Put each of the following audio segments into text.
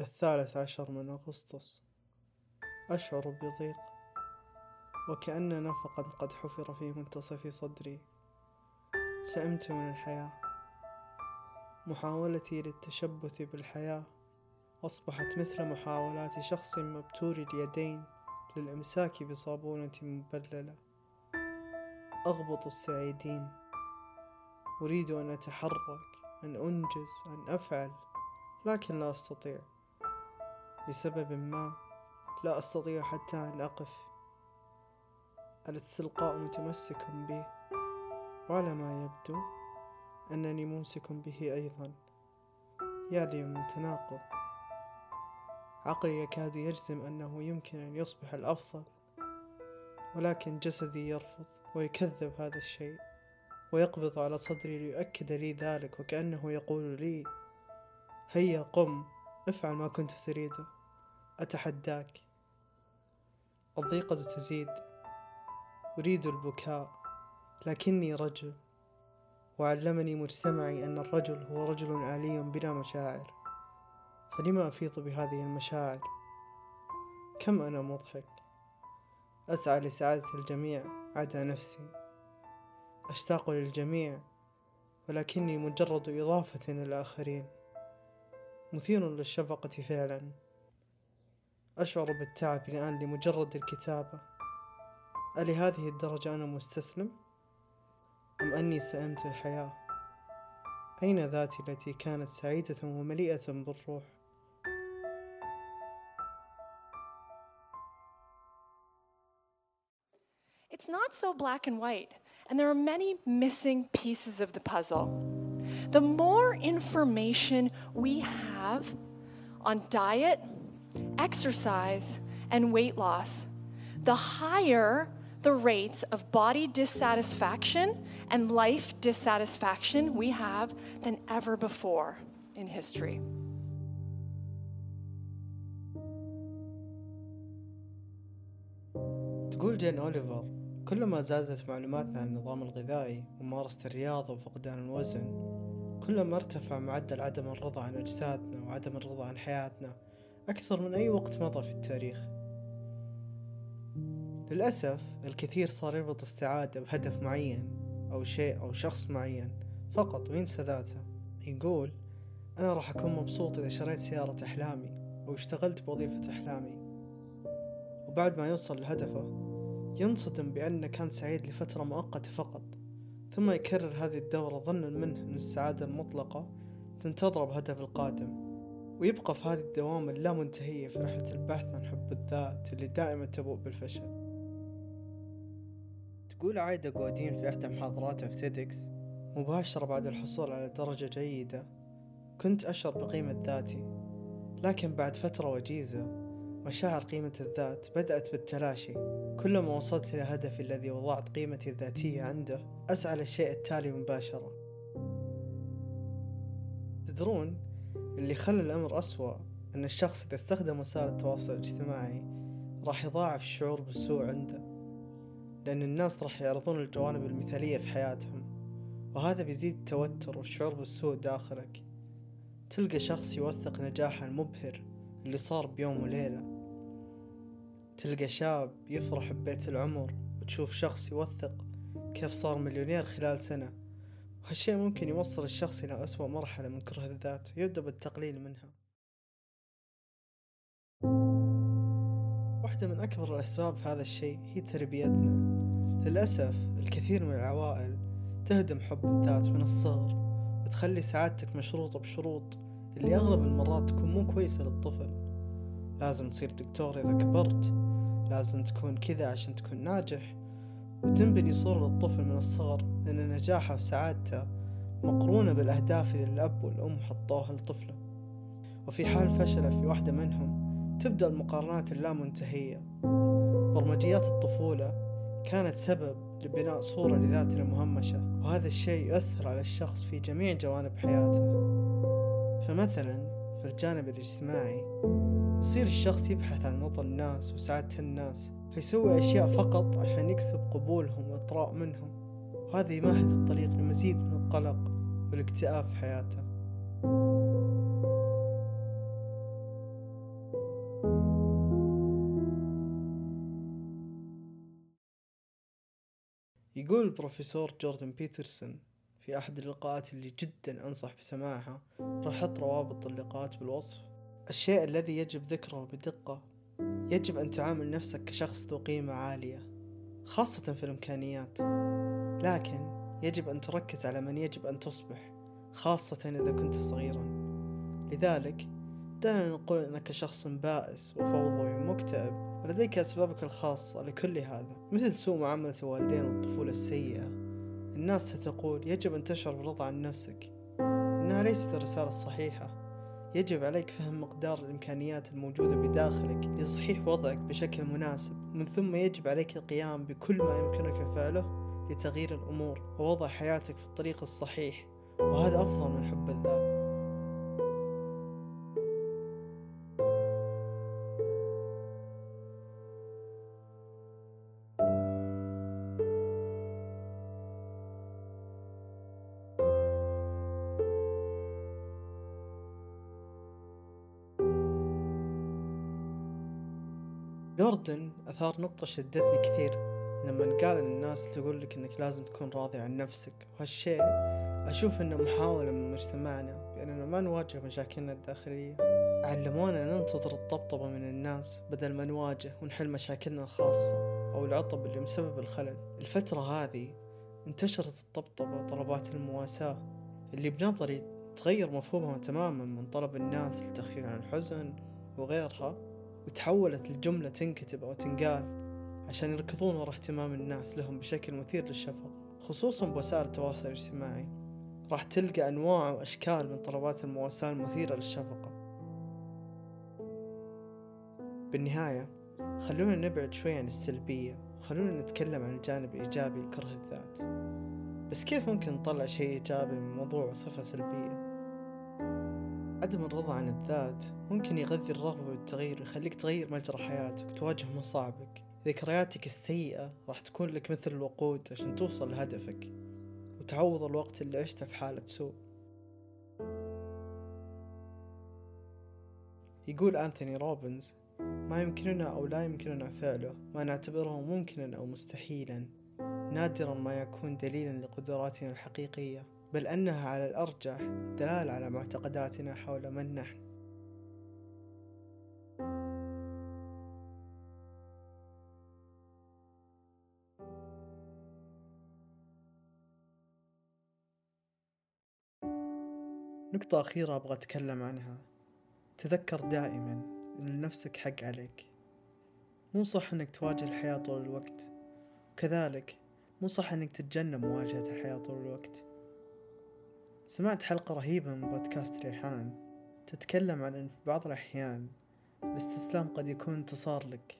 ال13 من أغسطس. أشعر بضيق وكأن نفقا قد حفر في منتصف صدري. سئمت من الحياة. محاولتي للتشبث بالحياة أصبحت مثل محاولات شخص مبتور اليدين للإمساك بصابونة مبللة. أغبط السعيدين. أريد أن أتحرك، أن أنجز، أن أفعل، لكن لا أستطيع. لسبب ما لا أستطيع حتى أن أقف. الاستلقاء متمسك بي، وعلى ما يبدو أنني ممسك به أيضا. يا ليوم تناقض. عقلي يكاد يجزم أنه يمكن أن يصبح الأفضل، ولكن جسدي يرفض ويكذب هذا الشيء، ويقبض على صدري ليؤكد لي ذلك، وكأنه يقول لي: هيا قم، افعل ما كنت تريده، أتحداك. الضيقة تزيد. أريد البكاء، لكني رجل، وعلمني مجتمعي أن الرجل هو رجل آلي بلا مشاعر، فلما أفيض بهذه المشاعر؟ كم أنا مضحك. أسعى لسعادة الجميع عدا نفسي. أشتاق للجميع، ولكني مجرد إضافة للآخرين. مثير للشفقة فعلا. أشعر بالتعب الآن لمجرد الكتابة. ألهذه الدرجة أنا مستسلم؟ أم أني سئمت الحياة؟ أين ذاتي التي كانت سعيدة ومليئة بالروح؟ It's not so black and white, and there are many missing pieces of the puzzle. The more information we have on diet, exercise, and weight loss, the higher the rates of body dissatisfaction and life dissatisfaction we have than ever before in history. تقول جين اوليفر: كلما زادت معلوماتنا عن النظام الغذائي وممارسة الرياضة وفقدان الوزن، كلما ارتفع معدل عدم الرضا عن أجسادنا وعدم الرضا عن حياتنا أكثر من أي وقت مضى في التاريخ. للأسف الكثير صار يربط السعادة بهدف معين أو شيء أو شخص معين فقط، وينسى ذاته. يقول: أنا راح أكون مبسوط إذا شريت سيارة أحلامي أو اشتغلت بوظيفة أحلامي. وبعد ما يوصل لهدفه ينصدم بأنه كان سعيد لفترة مؤقتة فقط، ثم يكرر هذه الدورة ظنا منه أن السعادة المطلقة تنتظر بهدف القادم، ويبقى في هذه الدوامة اللامنتهية في رحلة البحث عن حب الذات اللي دائما تبوء بالفشل. تقول عايدة قودين في إحدى محاضراتها في تيدكس مباشرة بعد الحصول على درجة جيدة: كنت أشعر بقيمة ذاتي، لكن بعد فترة وجيزة مشاعر قيمة الذات بدأت بالتلاشي. كلما وصلت إلى هدفي الذي وضعت قيمتي الذاتية عنده، أسعى للشيء التالي مباشرة. تدرون اللي خلى الأمر أسوأ؟ أن الشخص إذا استخدم وسائل التواصل الاجتماعي راح يضاعف الشعور بالسوء عنده، لأن الناس راح يعرضون الجوانب المثالية في حياتهم، وهذا بيزيد التوتر والشعور بالسوء داخلك. تلقى شخص يوثق نجاحه المبهر اللي صار بيوم وليلة، تلقى شاب يفرح ببيت العمر، وتشوف شخص يوثق كيف صار مليونير خلال سنة. وهالشيء ممكن يوصل الشخص إلى أسوأ مرحلة من كره الذات، ويبدأ بالتقليل منها. واحدة من أكبر الأسباب في هذا الشيء هي تربيتنا. للأسف الكثير من العوائل تهدم حب الذات من الصغر، وتخلي سعادتك مشروطة بشروط اللي أغلب المرات تكون مو كويسة للطفل. لازم تصير دكتور إذا كبرت، لازم تكون كذا عشان تكون ناجح، وتنبني صورة للطفل من الصغر أن نجاحه وسعادته مقرونة بالأهداف اللي الأب والأم حطوها لطفله. وفي حال فشله في واحدة منهم تبدأ المقارنات اللامنتهية. برمجيات الطفولة كانت سبب لبناء صورة لذاتنا مهمشة، وهذا الشيء يؤثر على الشخص في جميع جوانب حياته. فمثلا في الجانب الاجتماعي يصير الشخص يبحث عن رضا الناس وسعادة الناس، فيسوي أشياء فقط عشان يكسب قبولهم وإطراء منهم، وهذا يمهد الطريق لمزيد من القلق والاكتئاب في حياته. يقول البروفيسور جوردن بيترسن في أحد اللقاءات اللي جدا أنصح بسماعها، راح أحط روابط اللقاءات بالوصف. الشيء الذي يجب ذكره بدقة، يجب أن تعامل نفسك كشخص ذو قيمة عالية خاصة في الإمكانيات، لكن يجب أن تركز على من يجب أن تصبح خاصة إذا كنت صغيرا. لذلك دعنا نقول أنك شخص بائس وفوضوي ومكتئب، ولديك أسبابك الخاصة لكل هذا، مثل سوء معاملة الوالدين والطفولة السيئة. الناس ستقول يجب أن تشعر برضا عن نفسك، إنها ليست الرسالة الصحيحة. يجب عليك فهم مقدار الإمكانيات الموجودة بداخلك لتصحيح وضعك بشكل مناسب، من ثم يجب عليك القيام بكل ما يمكنك فعله لتغيير الأمور ووضع حياتك في الطريق الصحيح، وهذا أفضل من حب الذات. جوردن أثار نقطة شدتني كثير لما قال ان الناس تقول لك انك لازم تكون راضي عن نفسك، وهالشيء اشوف انه محاولة من مجتمعنا باننا ما نواجه مشاكلنا الداخلية. علمونا ننتظر الطبطبة من الناس بدل ما نواجه ونحل مشاكلنا الخاصة او العطب اللي مسبب الخلل. الفترة هذه انتشرت الطبطبة وطلبات المواساة اللي بنظري تغير مفهومها تماما من طلب الناس للتخفيف عن الحزن وغيرها، وتحولت لجملة تنكتب او تنقال عشان يركضون وراء اهتمام الناس لهم بشكل مثير للشفقة. خصوصاً بوسائل التواصل الاجتماعي راح تلقى أنواع وأشكال من طلبات المواساة المثيرة للشفقة. بالنهاية خلونا نبعد شوي عن السلبية وخلونا نتكلم عن الجانب الإيجابي لكره الذات. بس كيف ممكن نطلع شيء إيجابي من موضوع صفة سلبية؟ عدم الرضا عن الذات ممكن يغذي الرغبة بالتغيير ويخليك تغير مجرى حياتك وتواجه مصاعبك. ذكرياتك السيئة راح تكون لك مثل الوقود عشان توصل لهدفك وتعوض الوقت اللي عشته في حالة سوء. يقول أنثوني روبنز: ما يمكننا أو لا يمكننا فعله ما نعتبره ممكنا أو مستحيلا نادرا ما يكون دليلا لقدراتنا الحقيقية، بل أنها على الأرجح دلالة على معتقداتنا حول من نحن. نقطة أخيرة أبغى أتكلم عنها، تذكر دائما أن نفسك حق عليك. مو صح أنك تواجه الحياة طول الوقت، وكذلك مو صح أنك تتجنب مواجهة الحياة طول الوقت. سمعت حلقة رهيبة من بودكاست ريحان تتكلم عن أن في بعض الأحيان الاستسلام قد يكون انتصار لك.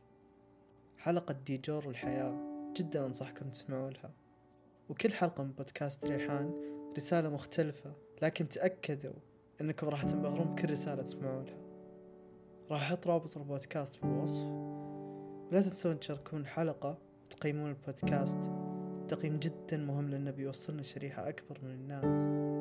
حلقة ديجور الحياة جدا أنصحكم تسمعوا لها، وكل حلقة من بودكاست ريحان رسالة مختلفة، لكن تأكدوا أنكم راح تنبهرون بكل رسالة تسمعونها. راح أحط رابط البودكاست بالوصف، ولا تنسون تشاركون الحلقة وتقيمون البودكاست. التقييم جدا مهم لأنه بيوصلنا شريحة أكبر من الناس.